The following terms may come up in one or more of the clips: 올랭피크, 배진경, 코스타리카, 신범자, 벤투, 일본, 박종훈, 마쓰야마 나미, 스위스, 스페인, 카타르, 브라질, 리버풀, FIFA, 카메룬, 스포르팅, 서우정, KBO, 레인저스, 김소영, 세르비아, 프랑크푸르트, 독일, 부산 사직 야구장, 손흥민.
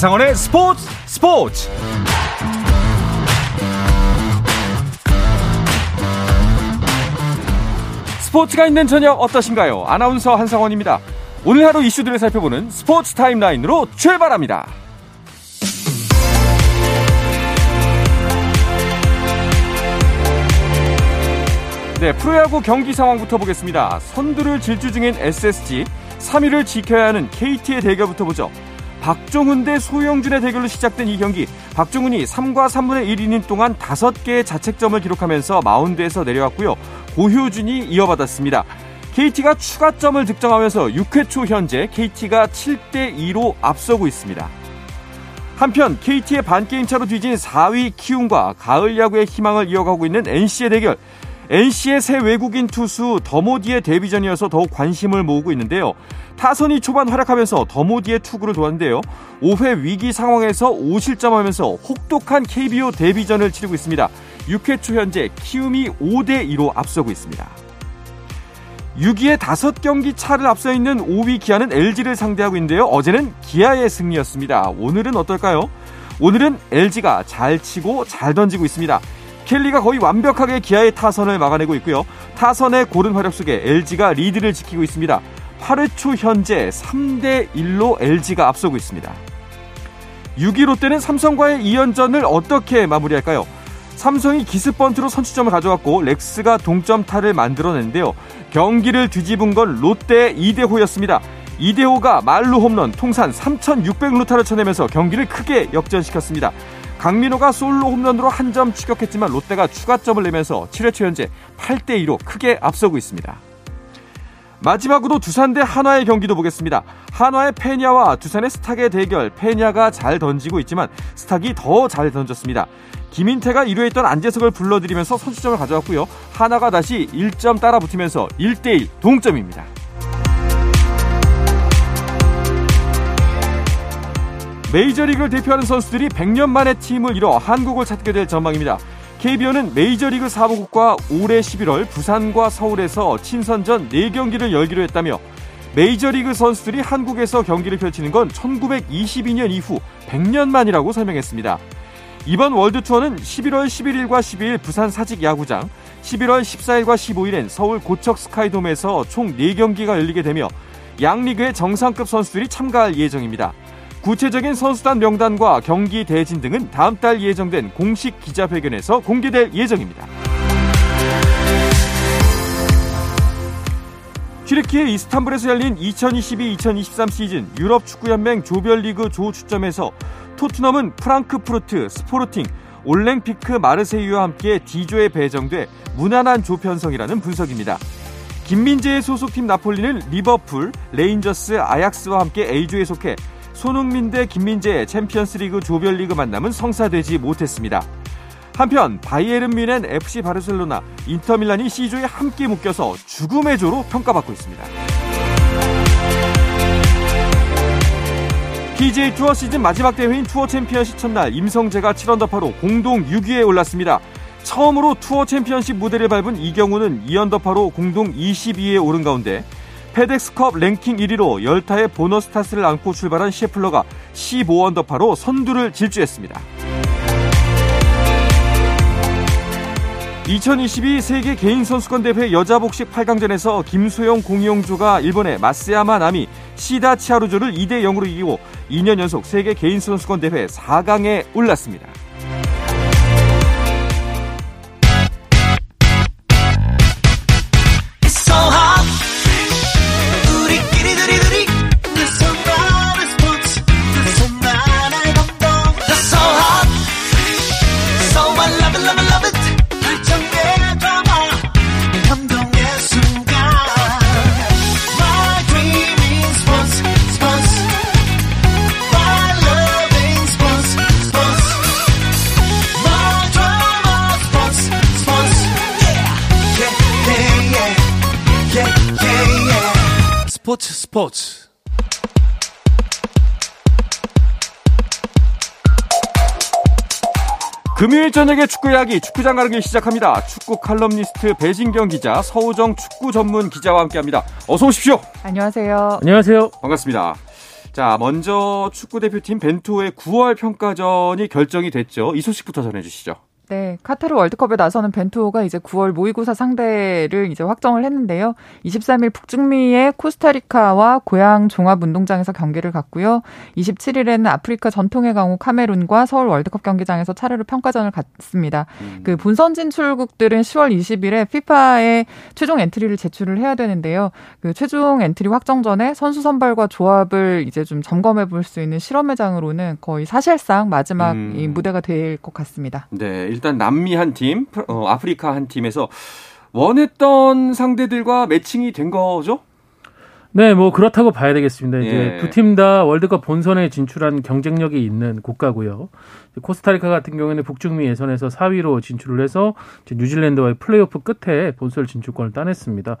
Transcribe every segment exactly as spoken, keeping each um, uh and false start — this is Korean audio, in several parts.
한상헌의 스포츠 스포츠. 스포츠가 있는 저녁 어떠신가요? 아나운서 한상헌입니다. 오늘 하루 이슈들을 살펴보는 스포츠 타임라인으로 출발합니다. 네, 프로야구 경기 상황부터 보겠습니다. 선두를 질주 중인 에스에스지, 삼 위를 지켜야 하는 케이티의 대결부터 보죠. 박종훈 대 소영준의 대결로 시작된 이 경기, 박종훈이 삼과 삼분의 일 이닝 동안 다섯 개의 자책점을 기록하면서 마운드에서 내려왔고요. 고효준이 이어받았습니다. 케이티가 추가점을 득점하면서 육 회 초 현재 케이티가 칠 대 이로 앞서고 있습니다. 한편 케이티의 반게임 차로 뒤진 사 위 키움과 가을 야구의 희망을 이어가고 있는 엔씨의 대결, 엔씨의 새 외국인 투수 더모디의 데뷔전이어서 더욱 관심을 모으고 있는데요. 타선이 초반 활약하면서 더모디의 투구를 도왔는데요. 오 회 위기 상황에서 오 실점하면서 혹독한 케이비오 데뷔전을 치르고 있습니다. 육 회 초 현재 키움이 오 대 이로 앞서고 있습니다. 육 위에 다섯 경기 차를 앞서 있는 오 위 기아는 엘지를 상대하고 있는데요. 어제는 기아의 승리였습니다. 오늘은 어떨까요? 오늘은 엘지가 잘 치고 잘 던지고 있습니다. 켈리가 거의 완벽하게 기아의 타선을 막아내고 있고요. 타선의 고른 활약 속에 엘지가 리드를 지키고 있습니다. 팔 회 초 현재 삼 대 일로 엘지가 앞서고 있습니다. 육 위 롯데는 삼성과의 이 연전을 어떻게 마무리할까요? 삼성이 기습번트로 선취점을 가져왔고 렉스가 동점타를 만들어냈는데요. 경기를 뒤집은 건 롯데의 이대호였습니다. 이대호가 말루 홈런 통산 삼천육백 루타를 쳐내면서 경기를 크게 역전시켰습니다. 강민호가 솔로 홈런으로 한 점 추격했지만 롯데가 추가점을 내면서 칠 회 초 현재 팔 대 이로 크게 앞서고 있습니다. 마지막으로 두산 대 한화의 경기도 보겠습니다. 한화의 페냐와 두산의 스탁의 대결, 페냐가 잘 던지고 있지만 스탁이 더 잘 던졌습니다. 김인태가 일 회에 있던 안재석을 불러들이면서 선취점을 가져왔고요. 한화가 다시 일 점 따라 붙으면서 일 대 일 동점입니다. 메이저리그를 대표하는 선수들이 백 년 만에 팀을 이뤄 한국을 찾게 될 전망입니다. 케이비오는 메이저리그 사부국과 올해 십일월 부산과 서울에서 친선전 네 경기를 열기로 했다며 메이저리그 선수들이 한국에서 경기를 펼치는 건 천구백이십이 년 이후 백 년 만이라고 설명했습니다. 이번 월드투어는 십일월 십일일과 십이일 부산 사직 야구장, 십일월 십사일과 십오일엔 서울 고척 스카이돔에서 총 네 경기가 열리게 되며 양리그의 정상급 선수들이 참가할 예정입니다. 구체적인 선수단 명단과 경기 대진 등은 다음 달 예정된 공식 기자회견에서 공개될 예정입니다. 튀르키예 이스탄불에서 열린 이천이십이 이천이십삼 시즌 유럽 축구연맹 조별리그 조 추첨에서 토트넘은 프랑크푸르트, 스포르팅, 올랭피크, 마르세유와 함께 D조에 배정돼 무난한 조 편성이라는 분석입니다. 김민재의 소속팀 나폴리는 리버풀, 레인저스, 아약스와 함께 A조에 속해 손흥민 대 김민재의 챔피언스리그 조별리그 만남은 성사되지 못했습니다. 한편 바이에른 뮌헨, 에프씨 바르셀로나, 인터밀란이 C조에 함께 묶여서 죽음의 조로 평가받고 있습니다. 피지에이 투어 시즌 마지막 대회인 투어 챔피언십 첫날 임성재가 칠 언더파로 공동 육 위에 올랐습니다. 처음으로 투어 챔피언십 무대를 밟은 이경우는 이 언더파로 공동 이십이 위에 오른 가운데 페덱스컵 랭킹 일 위로 열타의 보너스 타스를 안고 출발한 셰플러가 십오 언더파로 선두를 질주했습니다. 이천이십이 세계 개인선수권대회 여자복식 팔 강전에서 김소영, 공이용조가 일본의 마쓰야마 나미, 시다 치하루조를 이 대 영으로 이기고 이 년 연속 세계 개인선수권대회 사 강에 올랐습니다. 스포츠 스포츠 금요일 저녁에 축구 이야기, 축구장 가는 길 시작합니다. 축구 칼럼니스트 배진경 기자, 서우정 축구 전문 기자와 함께합니다. 어서 오십시오. 안녕하세요. 안녕하세요. 반갑습니다. 자, 먼저 축구대표팀 벤투의 구월 평가전이 결정이 됐죠. 이 소식부터 전해주시죠. 네, 카타르 월드컵에 나서는 벤투가 이제 구월 모의고사 상대를 이제 확정을 했는데요. 이십삼일 북중미의 코스타리카와 고양 종합운동장에서 경기를 갖고요. 이십칠일에는 아프리카 전통의 강호 카메룬과 서울 월드컵 경기장에서 차례로 평가전을 갖습니다. 음. 그 본선 진출국들은 시월 이십일에 피파에 최종 엔트리를 제출을 해야 되는데요. 그 최종 엔트리 확정 전에 선수 선발과 조합을 이제 좀 점검해 볼 수 있는 실험의 장으로는 거의 사실상 마지막 음. 이 무대가 될 것 같습니다. 네. 일단 남미 한 팀, 어, 아프리카 한 팀에서 원했던 상대들과 매칭이 된 거죠? 네, 뭐 그렇다고 봐야 되겠습니다. 이제 예. 두 팀 다 월드컵 본선에 진출한 경쟁력이 있는 국가고요. 코스타리카 같은 경우에는 북중미 예선에서 사위로 진출을 해서 뉴질랜드와의 플레이오프 끝에 본선 진출권을 따냈습니다.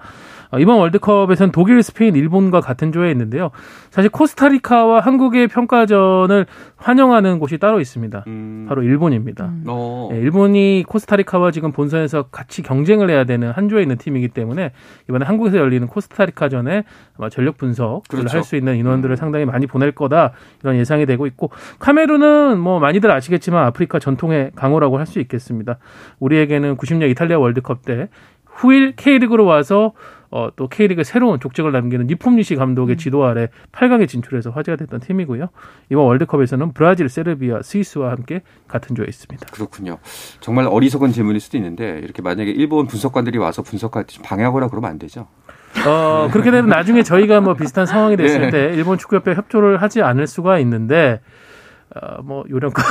이번 월드컵에서는 독일, 스페인, 일본과 같은 조에 있는데요. 사실 코스타리카와 한국의 평가전을 환영하는 곳이 따로 있습니다. 음. 바로 일본입니다. 음. 네, 일본이 코스타리카와 지금 본선에서 같이 경쟁을 해야 되는 한 조에 있는 팀이기 때문에 이번에 한국에서 열리는 코스타리카전에 아마 전력 분석을 그렇죠. 할 수 있는 인원들을 음. 상당히 많이 보낼 거다 이런 예상이 되고 있고, 카메룬은 뭐 많이들 아시 겠지만 아프리카 전통의 강호라고 할 수 있겠습니다. 우리에게는 구십년 이탈리아 월드컵 때 후일 K리그로 와서 어, 또 K리그 새로운 족적을 남기는 니폼니시 감독의 지도 아래 팔강에 진출해서 화제가 됐던 팀이고요. 이번 월드컵에서는 브라질, 세르비아, 스위스와 함께 같은 조에 있습니다. 그렇군요. 정말 어리석은 질문일 수도 있는데 이렇게 만약에 일본 분석관들이 와서 분석할 때 방해하거나 그러면 안 되죠? 어, 그렇게 되면 나중에 저희가 뭐 비슷한 상황이 됐을 네. 때 일본 축구협회 협조를 하지 않을 수가 있는데 어, 뭐 요령껏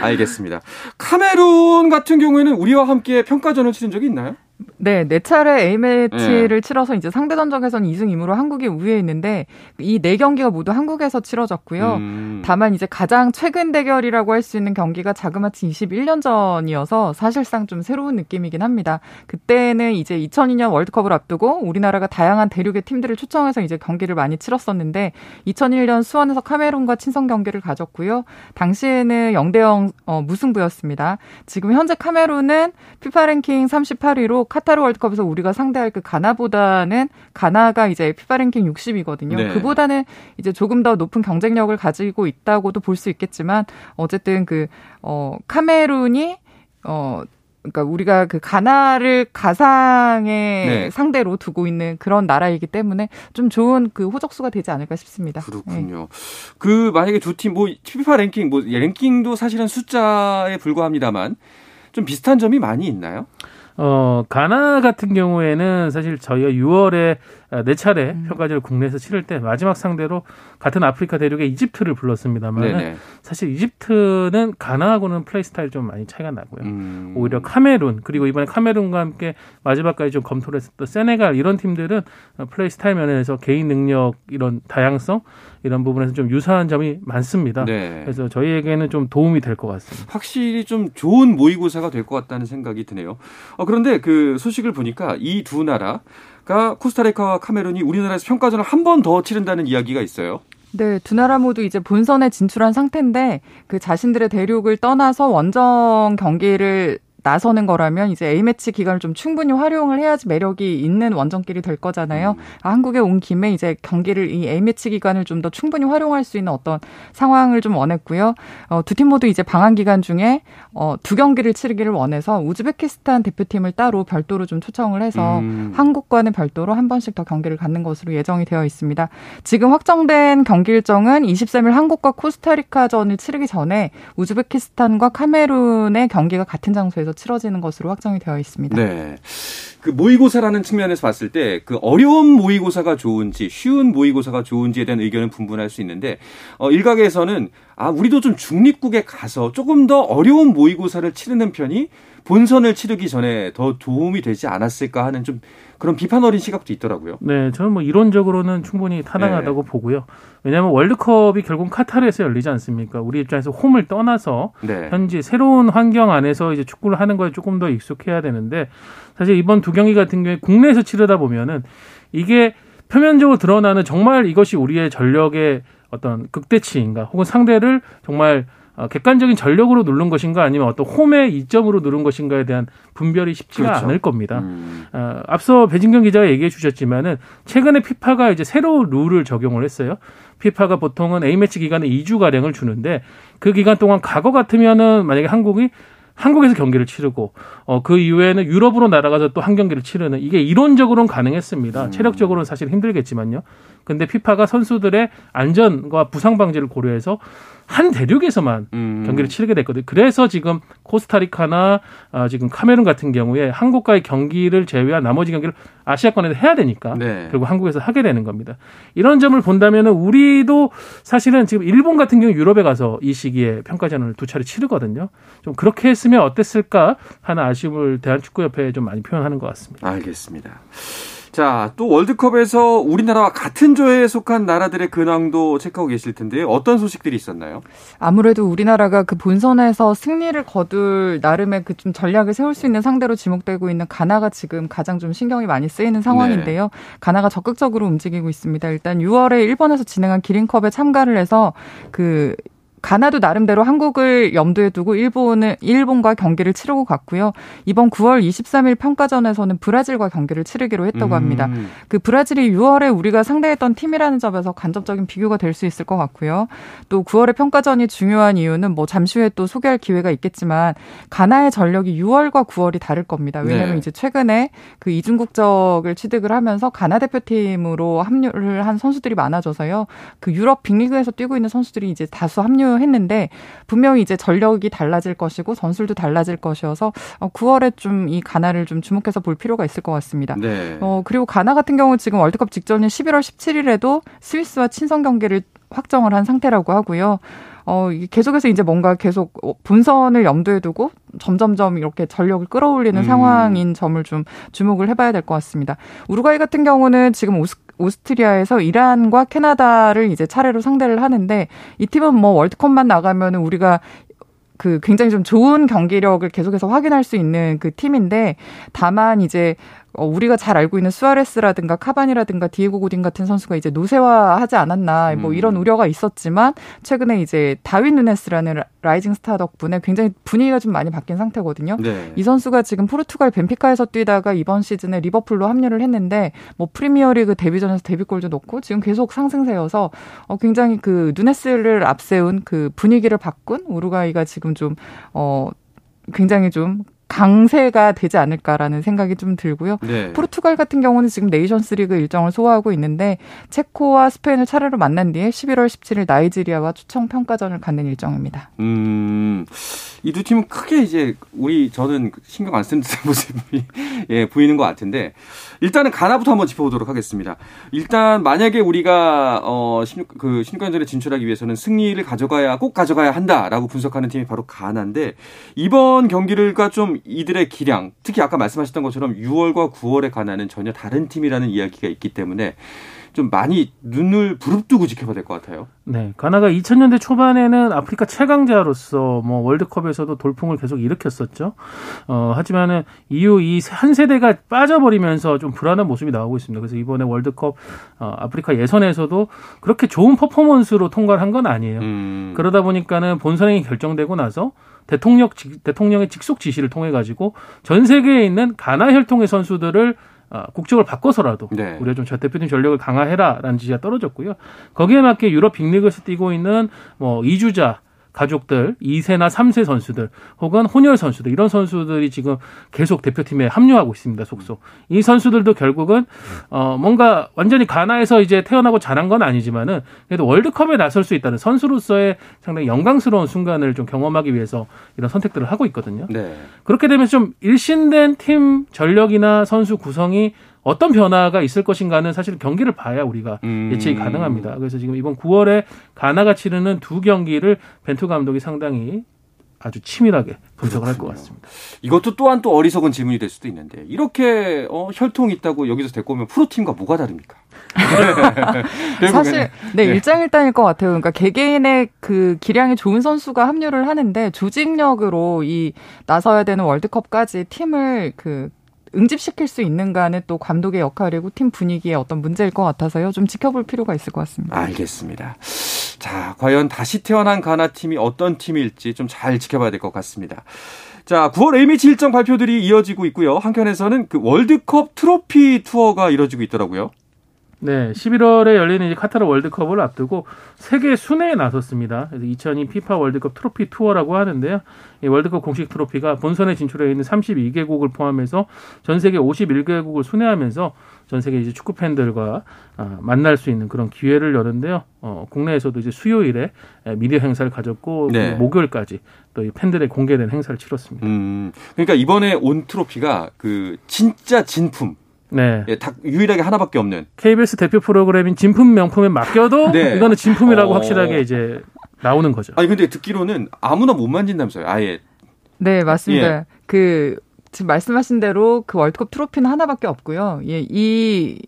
알겠습니다. 카메룬 같은 경우에는 우리와 함께 평가전을 치른 적이 있나요? 네, 네 차례 A매치를 네. 치러서 이제 상대 전적에서는 이승 이무로 한국이 우위에 있는데 이 네 경기가 모두 한국에서 치러졌고요. 음. 다만 이제 가장 최근 대결이라고 할 수 있는 경기가 자그마치 이십일년 전이어서 사실상 좀 새로운 느낌이긴 합니다. 그때는 이제 이천이년 월드컵을 앞두고 우리나라가 다양한 대륙의 팀들을 초청해서 이제 경기를 많이 치렀었는데 이천일년 수원에서 카메룬과 친선 경기를 가졌고요. 당시에는 영대 영 어, 무승부였습니다. 지금 현재 카메룬은 피파 랭킹 삼십팔위로 카타르 월드컵에서 우리가 상대할 그 가나보다는 가나가 이제 피파 랭킹 육십이거든요. 네. 그보다는 이제 조금 더 높은 경쟁력을 가지고 있다고도 볼 수 있겠지만 어쨌든 그 어, 카메룬이 어. 그러니까 우리가 그 가나를 가상의 네. 상대로 두고 있는 그런 나라이기 때문에 좀 좋은 그 호적수가 되지 않을까 싶습니다. 그렇군요. 네. 그 만약에 두 팀 뭐 피파 랭킹 뭐 랭킹도 사실은 숫자에 불과합니다만 좀 비슷한 점이 많이 있나요? 어, 가나 같은 경우에는 사실 저희가 유월에 네 차례 음. 평가전을 국내에서 치를 때 마지막 상대로 같은 아프리카 대륙의 이집트를 불렀습니다만 사실 이집트는 가나하고는 플레이 스타일 좀 많이 차이가 나고요. 음. 오히려 카메룬 그리고 이번에 카메룬과 함께 마지막까지 좀 검토를 했었던 세네갈 이런 팀들은 플레이 스타일 면에서 개인 능력 이런 다양성 이런 부분에서 좀 유사한 점이 많습니다. 네. 그래서 저희에게는 좀 도움이 될 것 같습니다. 확실히 좀 좋은 모의고사가 될 것 같다는 생각이 드네요. 어, 그런데 그 소식을 보니까 이 두 나라 그러니까 코스타리카와 카메룬이 우리나라에서 평가전을 한 번 더 치른다는 이야기가 있어요. 네, 두 나라 모두 이제 본선에 진출한 상태인데 그 자신들의 대륙을 떠나서 원정 경기를 나서는 거라면 이제 A매치 기간을 좀 충분히 활용을 해야지 매력이 있는 원정길이 될 거잖아요. 음. 한국에 온 김에 이제 경기를 이 A매치 기간을 좀 더 충분히 활용할 수 있는 어떤 상황을 좀 원했고요. 어, 두 팀 모두 이제 방한 기간 중에 어, 두 경기를 치르기를 원해서 우즈베키스탄 대표팀을 따로 별도로 좀 초청을 해서 음. 한국과는 별도로 한 번씩 더 경기를 갖는 것으로 예정이 되어 있습니다. 지금 확정된 경기 일정은 이십삼일 한국과 코스타리카전을 치르기 전에 우즈베키스탄과 카메룬의 경기가 같은 장소에서 치러지는 것으로 확정이 되어 있습니다. 네, 그 모의고사라는 측면에서 봤을 때 그 어려운 모의고사가 좋은지 쉬운 모의고사가 좋은지에 대한 의견을 분분할 수 있는데 어, 일각에서는 아 우리도 좀 중립국에 가서 조금 더 어려운 모의고사를 치르는 편이 본선을 치르기 전에 더 도움이 되지 않았을까 하는 좀 그런 비판 어린 시각도 있더라고요. 네, 저는 뭐 이론적으로는 충분히 타당하다고 네. 보고요. 왜냐하면 월드컵이 결국 카타르에서 열리지 않습니까? 우리 입장에서 홈을 떠나서 네. 현지 새로운 환경 안에서 이제 축구를 하는 거에 조금 더 익숙해야 되는데 사실 이번 두 경기 같은 경우에 국내에서 치르다 보면은 이게 표면적으로 드러나는 정말 이것이 우리의 전력의 어떤 극대치인가 혹은 상대를 정말 어, 객관적인 전력으로 누른 것인가 아니면 어떤 홈의 이점으로 누른 것인가에 대한 분별이 쉽지가 그렇죠. 않을 겁니다. 음. 어, 앞서 배진경 기자가 얘기해 주셨지만은 최근에 피파가 이제 새로운 룰을 적용을 했어요. 피파가 보통은 A매치 기간에 이 주가량을 주는데 그 기간 동안 과거 같으면은 만약에 한국이 한국에서 경기를 치르고 어, 그 이후에는 유럽으로 날아가서 또 한 경기를 치르는 이게 이론적으로는 가능했습니다. 음. 체력적으로는 사실 힘들겠지만요. 근데 피파가 선수들의 안전과 부상 방지를 고려해서 한 대륙에서만 음. 경기를 치르게 됐거든요. 그래서 지금 코스타리카나 어, 지금 카메룬 같은 경우에 한국과의 경기를 제외한 나머지 경기를 아시아권에서 해야 되니까 네. 결국 한국에서 하게 되는 겁니다. 이런 점을 본다면 우리도 사실은 지금 일본 같은 경우 유럽에 가서 이 시기에 평가전을 두 차례 치르거든요. 좀 그렇게 했으면 어땠을까 하는 아쉬움을 대한축구협회에 좀 많이 표현하는 것 같습니다. 알겠습니다. 자, 또 월드컵에서 우리나라와 같은 조에 속한 나라들의 근황도 체크하고 계실 텐데요. 어떤 소식들이 있었나요? 아무래도 우리나라가 그 본선에서 승리를 거둘 나름의 그 좀 전략을 세울 수 있는 상대로 지목되고 있는 가나가 지금 가장 좀 신경이 많이 쓰이는 상황인데요. 네. 가나가 적극적으로 움직이고 있습니다. 일단 유월에 일본에서 진행한 기린컵에 참가를 해서 그 가나도 나름대로 한국을 염두에 두고 일본을, 일본과 경기를 치르고 갔고요. 이번 구월 이십삼일 평가전에서는 브라질과 경기를 치르기로 했다고 합니다. 음. 그 브라질이 유월에 우리가 상대했던 팀이라는 점에서 간접적인 비교가 될 수 있을 것 같고요. 또 구월에 평가전이 중요한 이유는 뭐 잠시 후에 또 소개할 기회가 있겠지만 가나의 전력이 유월과 구월이 다를 겁니다. 왜냐하면 네. 이제 최근에 그 이중국적을 취득을 하면서 가나 대표팀으로 합류를 한 선수들이 많아져서요. 그 유럽 빅리그에서 뛰고 있는 선수들이 이제 다수 합류 했는데 분명히 이제 전력이 달라질 것이고 전술도 달라질 것이어서 구월에 좀 이 가나를 좀 주목해서 볼 필요가 있을 것 같습니다. 네. 어, 그리고 가나 같은 경우 지금 월드컵 직전인 십일월 십칠일에도 스위스와 친선 경기를 확정을 한 상태라고 하고요. 어, 계속해서 이제 뭔가 계속 본선을 염두에 두고 점점점 이렇게 전력을 끌어올리는 음. 상황인 점을 좀 주목을 해봐야 될 것 같습니다. 우루과이 같은 경우는 지금 오스 오스트리아에서 이란과 캐나다를 이제 차례로 상대를 하는데 이 팀은 뭐 월드컵만 나가면은 우리가 그 굉장히 좀 좋은 경기력을 계속해서 확인할 수 있는 그 팀인데 다만 이제 우리가 잘 알고 있는 수아레스라든가 카바니라든가 디에고 고딘 같은 선수가 이제 노쇠화하지 않았나 뭐 이런 우려가 있었지만 최근에 이제 다윈 누네스라는 라이징 스타 덕분에 굉장히 분위기가 좀 많이 바뀐 상태거든요. 네. 이 선수가 지금 포르투갈 벤피카에서 뛰다가 이번 시즌에 리버풀로 합류를 했는데 뭐 프리미어리그 데뷔전에서 데뷔골도 넣고 지금 계속 상승세여서 어 굉장히 그 누네스를 앞세운 그 분위기를 바꾼 우루과이가 지금 좀 어 굉장히 좀 강세가 되지 않을까라는 생각이 좀 들고요. 네. 포르투갈 같은 경우는 지금 네이션스리그 일정을 소화하고 있는데 체코와 스페인을 차례로 만난 뒤에 십일월 십칠일 나이지리아와 초청 평가전을 갖는 일정입니다. 음, 이 두 팀은 크게 이제 우리 저는 신경 안 쓰는 듯한 모습이 예, 보이는 것 같은데 일단은 가나부터 한번 짚어보도록 하겠습니다. 일단 만약에 우리가 어, 십육, 그 십육 강전에 진출하기 위해서는 승리를 가져가야 꼭 가져가야 한다라고 분석하는 팀이 바로 가나인데 이번 경기를과 좀 이들의 기량, 특히 아까 말씀하셨던 것처럼 유월과 구월에 가나는 전혀 다른 팀이라는 이야기가 있기 때문에 좀 많이 눈을 부릅뜨고 지켜봐야 될 것 같아요. 네, 가나가 이천 년대 초반에는 아프리카 최강자로서 뭐 월드컵에서도 돌풍을 계속 일으켰었죠. 어, 하지만은 이후 이 한 세대가 빠져버리면서 좀 불안한 모습이 나오고 있습니다. 그래서 이번에 월드컵 어, 아프리카 예선에서도 그렇게 좋은 퍼포먼스로 통과를 한 건 아니에요. 음. 그러다 보니까는 본선행이 결정되고 나서 대통령, 대통령의 직속 지시를 통해 가지고 전 세계에 있는 가나 혈통의 선수들을 어, 국적을 바꿔서라도 네. 우리가 좀 대표팀 전력을 강화해라라는 지시가 떨어졌고요. 거기에 맞게 유럽 빅리그에서 뛰고 있는 뭐 이주자 가족들, 이세나 삼세 선수들 혹은 혼혈 선수들 이런 선수들이 지금 계속 대표팀에 합류하고 있습니다. 속속. 이 선수들도 결국은 어, 뭔가 완전히 가나에서 이제 태어나고 자란 건 아니지만은 그래도 월드컵에 나설 수 있다는 선수로서의 상당히 영광스러운 순간을 좀 경험하기 위해서 이런 선택들을 하고 있거든요. 네. 그렇게 되면 좀 일신된 팀 전력이나 선수 구성이 어떤 변화가 있을 것인가는 사실 경기를 봐야 우리가 음. 예측이 가능합니다. 그래서 지금 이번 구월에 가나가 치르는 두 경기를 벤투 감독이 상당히 아주 치밀하게 분석을 할 것 같습니다. 이것도 또한 또 어리석은 질문이 될 수도 있는데 이렇게 어, 혈통이 있다고 여기서 데리고 오면 프로팀과 뭐가 다릅니까? 사실 네, 네. 일장일단일 것 같아요. 그러니까 개개인의 그 기량이 좋은 선수가 합류를 하는데 조직력으로 이 나서야 되는 월드컵까지 팀을 그 응집시킬 수 있는가는 또 감독의 역할이고 팀 분위기의 어떤 문제일 것 같아서요. 좀 지켜볼 필요가 있을 것 같습니다. 알겠습니다. 자, 과연 다시 태어난 가나 팀이 어떤 팀일지 좀 잘 지켜봐야 될 것 같습니다. 자, 구월 A매치 일정 발표들이 이어지고 있고요. 한편에서는 그 월드컵 트로피 투어가 이뤄지고 있더라고요. 네, 십일월에 열리는 이제 카타르 월드컵을 앞두고 세계 순회에 나섰습니다. 그래서 이천이 피파 월드컵 트로피 투어라고 하는데요. 이 월드컵 공식 트로피가 본선에 진출해 있는 삼십이 개국을 포함해서 전 세계 오십일 개국을 순회하면서 전 세계 이제 축구 팬들과 어, 만날 수 있는 그런 기회를 여는데요. 어, 국내에서도 이제 수요일에 미디어 행사를 가졌고 네. 목요일까지 또 이 팬들의 공개된 행사를 치렀습니다. 음, 그러니까 이번에 온 트로피가 그 진짜 진품. 네, 예, 딱 유일하게 하나밖에 없는 케이비에스 대표 프로그램인 진품 명품에 맡겨도 네. 이거는 진품이라고 어... 확실하게 이제 나오는 거죠. 아니 근데 듣기로는 아무나 못 만진다면서요, 아예. 네, 맞습니다. 예. 그 지금 말씀하신 대로 그 월드컵 트로피는 하나밖에 없고요. 예, 이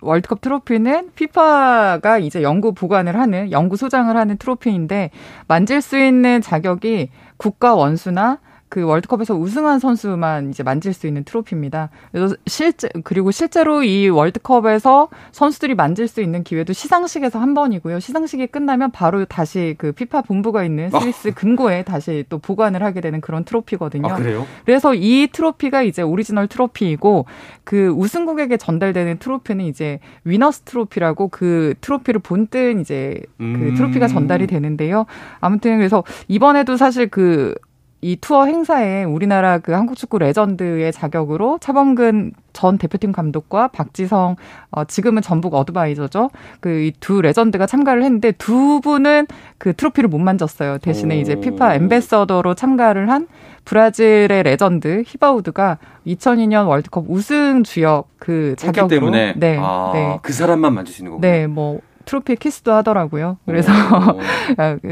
월드컵 트로피는 피파가 이제 연구 보관을 하는, 연구 소장을 하는 트로피인데 만질 수 있는 자격이 국가 원수나 그 월드컵에서 우승한 선수만 이제 만질 수 있는 트로피입니다. 그래서 실제, 그리고 실제로 이 월드컵에서 선수들이 만질 수 있는 기회도 시상식에서 한 번이고요. 시상식이 끝나면 바로 다시 그 피파 본부가 있는 스위스 금고에 다시 또 보관을 하게 되는 그런 트로피거든요. 아, 그래요? 그래서 이 트로피가 이제 오리지널 트로피이고 그 우승국에게 전달되는 트로피는 이제 위너스 트로피라고 그 트로피를 본뜬 이제 그 음... 트로피가 전달이 되는데요. 아무튼 그래서 이번에도 사실 그 이 투어 행사에 우리나라 그 한국 축구 레전드의 자격으로 차범근 전 대표팀 감독과 박지성 어, 지금은 전북 어드바이저죠. 그 두 레전드가 참가를 했는데 두 분은 그 트로피를 못 만졌어요. 대신에 오. 이제 피파 앰베서더로 참가를 한 브라질의 레전드 히바우드가 이천이 년 월드컵 우승 주역 그 자격으로 때문에 네, 아, 네. 그 사람만 만질 수 있는 거군요. 네, 뭐. 트로피 키스도 하더라고요. 그래서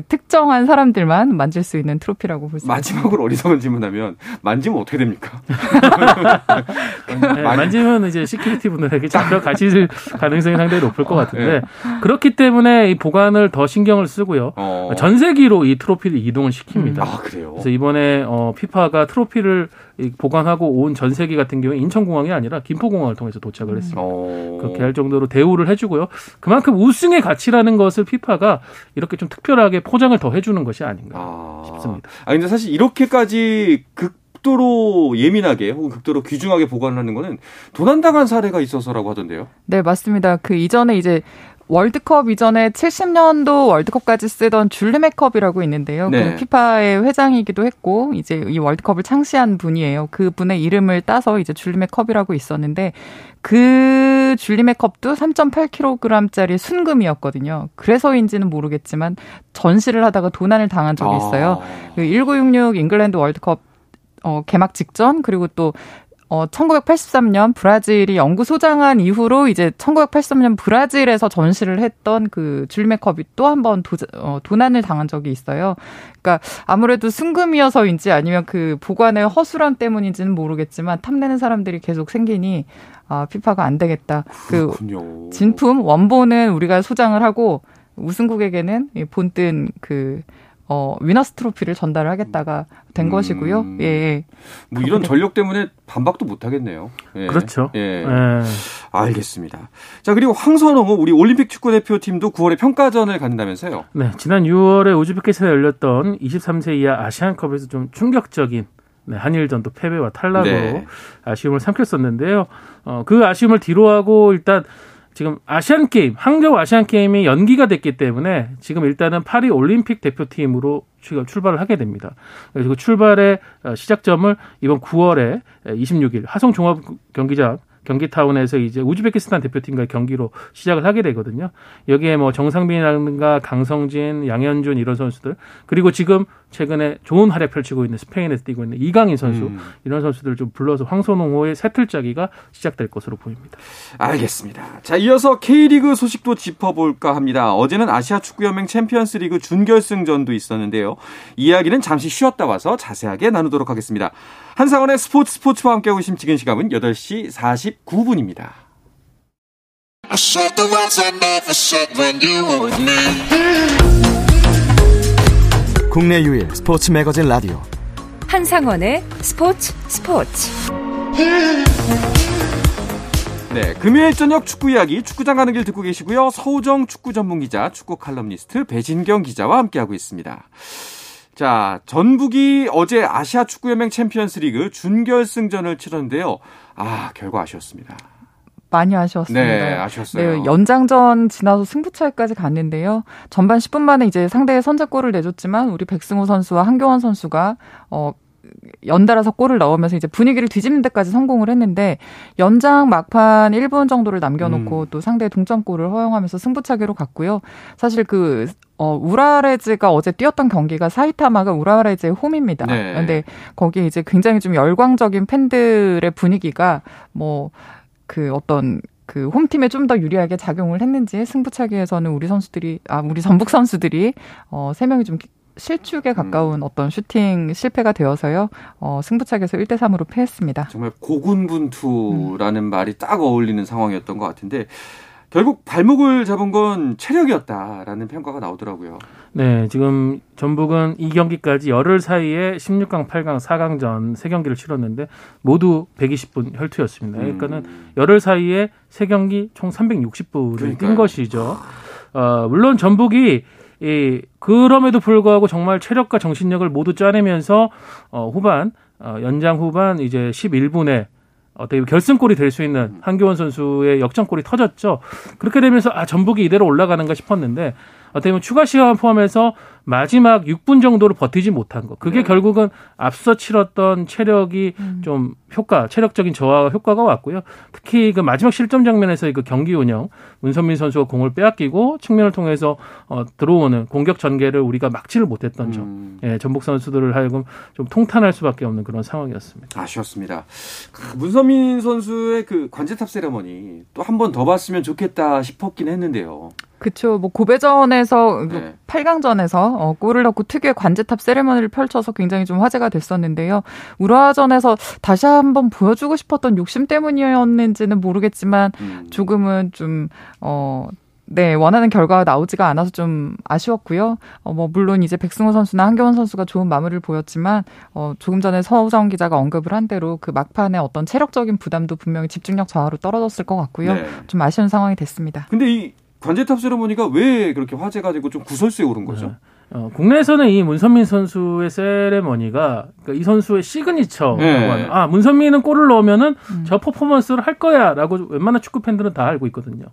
특정한 사람들만 만질 수 있는 트로피라고 볼 수 있습니다. 마지막으로 어리석은 질문하면 만지면 어떻게 됩니까? 네, 만지면 이제 시큐리티 분들에게 잡혀 가실 가능성이 상당히 높을 것 같은데 네. 그렇기 때문에 이 보관을 더 신경을 쓰고요. 어. 전 세기로 이 트로피를 이동을 시킵니다. 음. 아, 그래요? 그래서 이번에 어, 피파가 트로피를 보관하고 온 전세기 같은 경우에 인천공항이 아니라 김포공항을 통해서 도착을 했습니다. 음. 그렇게 할 정도로 대우를 해주고요. 그만큼 우승의 가치라는 것을 피파가 이렇게 좀 특별하게 포장을 더 해주는 것이 아닌가 아. 싶습니다. 아 근데 사실 이렇게까지 극도로 예민하게 혹은 극도로 귀중하게 보관하는 거는 도난당한 사례가 있어서라고 하던데요. 네 맞습니다. 그 이전에 이제 월드컵 이전에 칠십 년도 월드컵까지 쓰던 줄리메컵이라고 있는데요. 네. 그 피파의 회장이기도 했고 이제 이 월드컵을 창시한 분이에요. 그 분의 이름을 따서 이제 줄리메컵이라고 있었는데 그 줄리메컵도 삼 점 팔 킬로그램짜리 순금이었거든요. 그래서인지는 모르겠지만 전시를 하다가 도난을 당한 적이 있어요. 아. 그 천구백육십육 잉글랜드 월드컵 어, 개막 직전 그리고 또 어, 천구백팔십삼 년 브라질이 영구 소장한 이후로 이제 천구백팔십삼 년 브라질에서 전시를 했던 그 줄리메컵이 또 한 번 어, 도난을 당한 적이 있어요. 그러니까 아무래도 순금이어서인지 아니면 그 보관의 허술함 때문인지는 모르겠지만 탐내는 사람들이 계속 생기니 아, 피파가 안 되겠다. 그렇군요. 그 진품 원본은 우리가 소장을 하고 우승국에게는 본뜬 그 어, 위너스 트로피를 전달을 하겠다가 된 음, 것이고요. 예, 예. 뭐 이런 전력 때문에 반박도 못 하겠네요. 예. 그렇죠. 예. 예. 알겠습니다. 자, 그리고 황선홍은 우리 올림픽 축구 대표팀도 구월에 평가전을 갖는다면서요. 네, 지난 유월에 우즈베키스탄에 열렸던 이십삼 세 이하 아시안컵에서 좀 충격적인 네, 한일전도 패배와 탈락으로 네. 아쉬움을 삼켰었는데요. 어, 그 아쉬움을 뒤로하고 일단 지금 아시안게임, 항저우 아시안게임이 연기가 됐기 때문에 지금 일단은 파리 올림픽 대표팀으로 출발을 하게 됩니다. 그리고 출발의 시작점을 이번 구월에 이십육 일 화성종합경기장 경기타운에서 이제 우즈베키스탄 대표팀과의 경기로 시작을 하게 되거든요. 여기에 뭐 정상빈이라든가 강성진, 양현준 이런 선수들 그리고 지금 최근에 좋은 활약 펼치고 있는 스페인에서 뛰고 있는 이강인 선수 음. 이런 선수들을 좀 불러서 황선홍호의 새 틀짜기가 시작될 것으로 보입니다. 알겠습니다. 자, 이어서 K리그 소식도 짚어볼까 합니다. 어제는 아시아축구연맹 챔피언스리그 준결승전도 있었는데요. 이야기는 잠시 쉬었다 와서 자세하게 나누도록 하겠습니다. 한상헌의 스포츠 스포츠와 함께하고 계신 지금 시간은 여덟 시 사십구 분입니다. 국내 유일 스포츠 매거진 라디오 한상헌의 스포츠 스포츠 네, 금요일 저녁 축구 이야기 축구장 가는 길 듣고 계시고요. 서우정 축구 전문 기자, 축구 칼럼니스트 배진경 기자와 함께하고 있습니다. 자, 전북이 어제 아시아 축구연맹 챔피언스리그 준결승전을 치렀는데요. 아, 결과 아쉬웠습니다. 많이 아쉬웠습니다. 네, 아쉬웠어요. 네, 연장전 지나서 승부차기까지 갔는데요. 전반 십 분 만에 이제 상대의 선제골을 내줬지만 우리 백승호 선수와 한교원 선수가 어, 연달아서 골을 넣으면서 이제 분위기를 뒤집는 데까지 성공을 했는데 연장 막판 일 분 정도를 남겨놓고 음. 또 상대의 동점골을 허용하면서 승부차기로 갔고요. 사실 그 어, 우라레즈가 어제 뛰었던 경기가 사이타마가 우라레즈의 홈입니다. 그런데 네. 거기에 이제 굉장히 좀 열광적인 팬들의 분위기가 뭐 그 어떤 그 홈팀에 좀 더 유리하게 작용을 했는지 승부차기에서는 우리 선수들이 아 우리 전북 선수들이 어, 세 명이 좀 실축에 가까운 음. 어떤 슈팅 실패가 되어서요. 어, 승부차기에서 일 대 삼으로 패했습니다. 정말 고군분투라는 음. 말이 딱 어울리는 상황이었던 것 같은데 결국 발목을 잡은 건 체력이었다라는 평가가 나오더라고요. 네, 지금 전북은 이 경기까지 열흘 사이에 십육 강, 팔 강, 사 강전 세 경기를 치렀는데 모두 백이십 분 혈투였습니다. 음. 그러니까는 열흘 사이에 세 경기 총 삼백육십 분을 뛴 것이죠. 어, 물론 전북이 이, 그럼에도 불구하고 정말 체력과 정신력을 모두 짜내면서 어, 후반, 어, 연장 후반 이제 십일 분에 어떻게 결승골이 될 수 있는 한교원 선수의 역전골이 터졌죠. 그렇게 되면서 아 전북이 이대로 올라가는가 싶었는데 어떻게 보면 추가 시간 포함해서 마지막 육 분 정도를 버티지 못한 거. 그게 네. 결국은 앞서 치렀던 체력이 음. 좀 효과, 체력적인 저하 효과가 왔고요. 특히 그 마지막 실점 장면에서의 그 경기 운영, 문선민 선수가 공을 빼앗기고 측면을 통해서 어, 들어오는 공격 전개를 우리가 막지를 못했던 점. 음. 예, 전북 선수들을 하여금 좀 통탄할 수밖에 없는 그런 상황이었습니다. 아쉬웠습니다. 그 문선민 선수의 그 관제탑 세레머니 또 한 번 더 봤으면 좋겠다 싶었긴 했는데요. 그렇죠. 뭐 고배전에서 네. 팔 강전에서 어, 골을 넣고 특유의 관제탑 세레머니를 펼쳐서 굉장히 좀 화제가 됐었는데요. 우라전에서 다시 한번 보여주고 싶었던 욕심 때문이었는지는 모르겠지만 음. 조금은 좀 어. 네, 원하는 결과가 나오지가 않아서 좀 아쉬웠고요. 어, 뭐 물론 이제 백승호 선수나 한겨원 선수가 좋은 마무리를 보였지만 어, 조금 전에 서우정 기자가 언급을 한 대로 그 막판에 어떤 체력적인 부담도 분명히 집중력 저하로 떨어졌을 것 같고요. 네. 좀 아쉬운 상황이 됐습니다. 근데 이 관제탑 세레머니가 왜 그렇게 화제가 되고 좀 구설수에 오른 거죠? 네. 어, 국내에서는 이 문선민 선수의 세레머니가 그러니까 이 선수의 시그니처라고 네. 하는 아 문선민은 골을 넣으면은 음. 저 퍼포먼스를 할 거야라고 웬만한 축구 팬들은 다 알고 있거든요.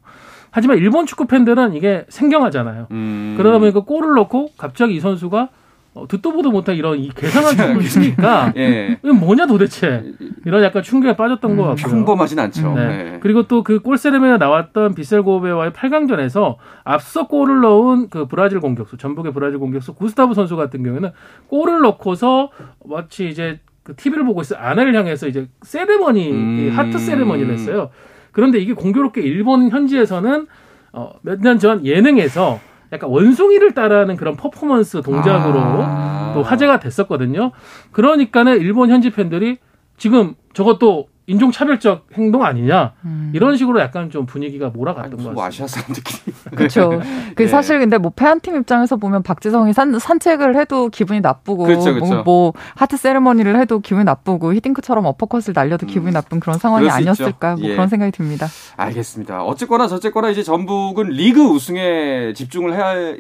하지만 일본 축구 팬들은 이게 생경하잖아요. 음. 그러다 보니까 골을 넣고 갑자기 이 선수가 어, 듣도 보도 못한 이런 이 괴상한 축구를 치니까 예. 이건 뭐냐 도대체 이런 약간 충격에 빠졌던 음, 것 같고요. 평범하진 않죠. 네. 네. 그리고 또 그 골세레머니에 나왔던 비셀고베와의 팔 강전에서 앞서 골을 넣은 그 브라질 공격수 전북의 브라질 공격수 구스타브 선수 같은 경우에는 골을 넣고서 마치 이제 그 티비를 보고 있을 아내를 향해서 이제 세레머니 음. 하트 세레머니를 했어요. 그런데 이게 공교롭게 일본 현지에서는 어, 몇 년 전 예능에서 약간 원숭이를 따라하는 그런 퍼포먼스 동작으로 아~ 또 화제가 됐었거든요. 그러니까는 일본 현지 팬들이 지금 저것도 인종차별적 행동 아니냐 음. 이런 식으로 약간 좀 분위기가 몰아갔던 것 같아요. 아시아 사람들끼리. 그렇죠. 그 네. 사실 근데 뭐 팬팀 입장에서 보면 박지성이 산, 산책을 해도 기분이 나쁘고 그렇죠, 그렇죠. 뭐, 뭐 하트 세레머니를 해도 기분이 나쁘고 히딩크처럼 어퍼컷을 날려도 기분이 음. 나쁜 그런 상황이 아니었을까 뭐 예. 그런 생각이 듭니다. 알겠습니다. 어쨌거나 저쨌거나 이제 전북은 리그 우승에 집중을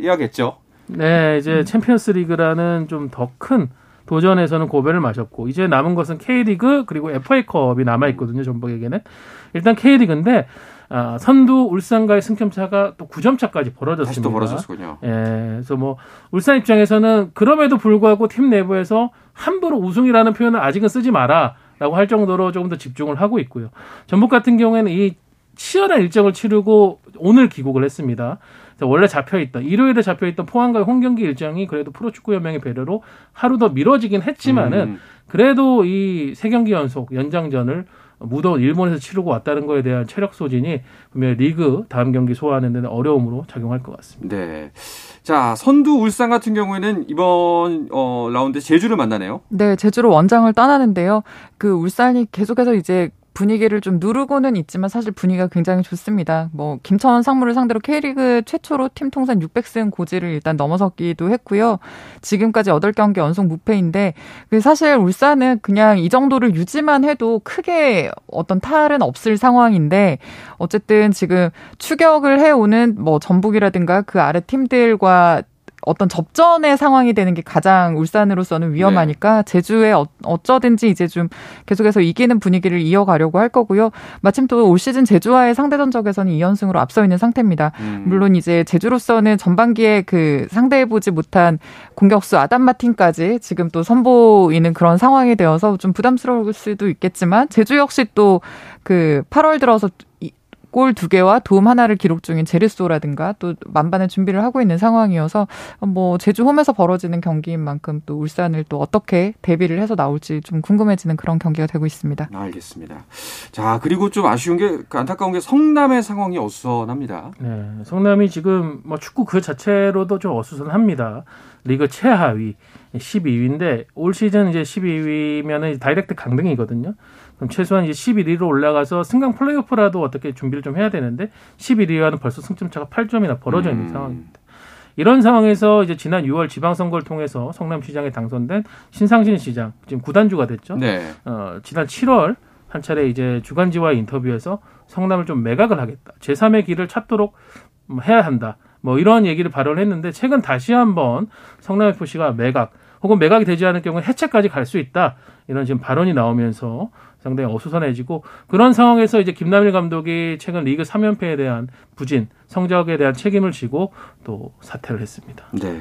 해야겠죠. 네, 이제 음. 챔피언스리그라는 좀 더 큰 도전에서는 고배를 마셨고 이제 남은 것은 K리그 그리고 에프에이컵이 남아있거든요. 전북에게는. 일단 K리그인데 아, 선두 울산과의 승점차가 또 구 점 차까지 벌어졌습니다. 다시 또 벌어졌군요. 예, 그래서 뭐 울산 입장에서는 그럼에도 불구하고 팀 내부에서 함부로 우승이라는 표현을 아직은 쓰지 마라 라고 할 정도로 조금 더 집중을 하고 있고요. 전북 같은 경우에는 이 치열한 일정을 치르고 오늘 귀국을 했습니다. 원래 잡혀있던 일요일에 잡혀있던 포항과의 홈경기 일정이 그래도 프로축구연맹의 배려로 하루 더 미뤄지긴 했지만은 음. 그래도 이 세 경기 연속 연장전을 무더운 일본에서 치르고 왔다는 거에 대한 체력 소진이 분명히 리그 다음 경기 소화하는 데는 어려움으로 작용할 것 같습니다. 네. 자, 선두 울산 같은 경우에는 이번 어, 라운드에 제주를 만나네요. 네, 제주로 원정을 떠나는데요. 그 울산이 계속해서 이제 분위기를 좀 누르고는 있지만 사실 분위기가 굉장히 좋습니다. 뭐 김천 상무를 상대로 K리그 최초로 팀 통산 육백 승 고지를 일단 넘어섰기도 했고요. 지금까지 여덟 경기 연속 무패인데 사실 울산은 그냥 이 정도를 유지만 해도 크게 어떤 탈은 없을 상황인데 어쨌든 지금 추격을 해오는 뭐 전북이라든가 그 아래 팀들과 어떤 접전의 상황이 되는 게 가장 울산으로서는 위험하니까 네. 제주에 어, 어쩌든지 이제 좀 계속해서 이기는 분위기를 이어가려고 할 거고요. 마침 또 올 시즌 제주와의 상대 전적에서는 이 연승으로 앞서 있는 상태입니다. 음. 물론 이제 제주로서는 전반기에 그 상대해보지 못한 공격수 아담 마틴까지 지금 또 선보이는 그런 상황이 되어서 좀 부담스러울 수도 있겠지만 제주 역시 또 그 팔월 들어서 골 두 개와 도움 하나를 기록 중인 제리소라든가 또 만반의 준비를 하고 있는 상황이어서 뭐 제주 홈에서 벌어지는 경기인 만큼 또 울산을 또 어떻게 대비를 해서 나올지 좀 궁금해지는 그런 경기가 되고 있습니다. 알겠습니다. 자, 그리고 좀 아쉬운 게 안타까운 게 성남의 상황이 어수선합니다. 네, 성남이 지금 뭐 축구 그 자체로도 좀 어수선합니다. 리그 최하위 십이 위인데 올 시즌 이제 십이 위면은 다이렉트 강등이거든요. 그럼 최소한 이제 십일 위로 올라가서 승강 플레이오프라도 어떻게 준비를 좀 해야 되는데 십일 위와는 벌써 승점차가 팔 점이나 벌어져 있는 음. 상황입니다. 이런 상황에서 이제 지난 유월 지방선거를 통해서 성남시장에 당선된 신상진 시장 지금 구단주가 됐죠. 네. 어, 지난 칠월 한 차례 이제 주간지와의 인터뷰에서 성남을 좀 매각을 하겠다. 제삼의 길을 찾도록 해야 한다. 뭐 이런 얘기를 발언했는데 최근 다시 한번 성남에프씨가 매각 혹은 매각이 되지 않을 경우에 해체까지 갈 수 있다. 이런 지금 발언이 나오면서 상당히 어수선해지고 그런 상황에서 이제 김남일 감독이 최근 리그 삼 연패에 대한 부진, 성적에 대한 책임을 지고 또 사퇴를 했습니다. 네.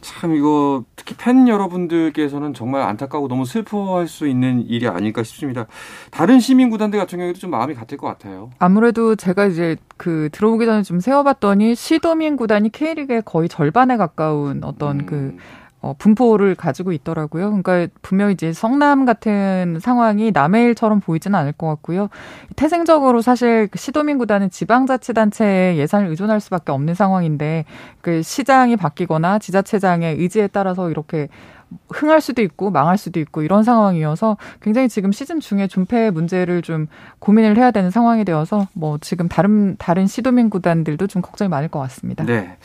참 이거 특히 팬 여러분들께서는 정말 안타깝고 너무 슬퍼할 수 있는 일이 아닐까 싶습니다. 다른 시민구단들 같은 경우에도 좀 마음이 같을 것 같아요. 아무래도 제가 이제 그 들어오기 전에 좀 세어봤더니 시도민구단이 K리그의 거의 절반에 가까운 어떤 음. 그 어, 분포를 가지고 있더라고요. 그러니까 분명히 이제 성남 같은 상황이 남의 일처럼 보이지는 않을 것 같고요. 태생적으로 사실 시도민 구단은 지방자치단체의 예산을 의존할 수밖에 없는 상황인데 그 시장이 바뀌거나 지자체장의 의지에 따라서 이렇게 흥할 수도 있고 망할 수도 있고 이런 상황이어서 굉장히 지금 시즌 중에 존폐 문제를 좀 고민을 해야 되는 상황이 되어서 뭐 지금 다른 다른 시도민 구단들도 좀 걱정이 많을 것 같습니다. 네,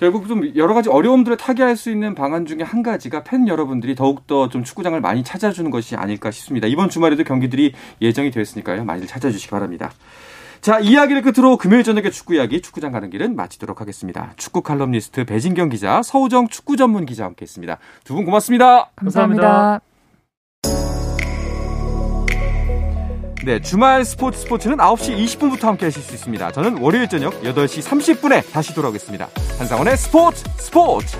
결국 좀 여러 가지 어려움들을 타개할 수 있는 방안 중에 한 가지가 팬 여러분들이 더욱 더 좀 축구장을 많이 찾아주는 것이 아닐까 싶습니다. 이번 주말에도 경기들이 예정이 되어 있으니까요, 많이들 찾아주시기 바랍니다. 자, 이야기를 끝으로 금요일 저녁에 축구 이야기 축구장 가는 길은 마치도록 하겠습니다. 축구 칼럼니스트 배진경 기자, 서우정 축구 전문 기자와 함께했습니다. 두 분 고맙습니다. 감사합니다. 감사합니다. 네, 주말 스포츠 스포츠는 아홉 시 이십 분부터 함께하실 수 있습니다. 저는 월요일 저녁 여덟 시 삼십 분에 다시 돌아오겠습니다. 한상원의 스포츠 스포츠.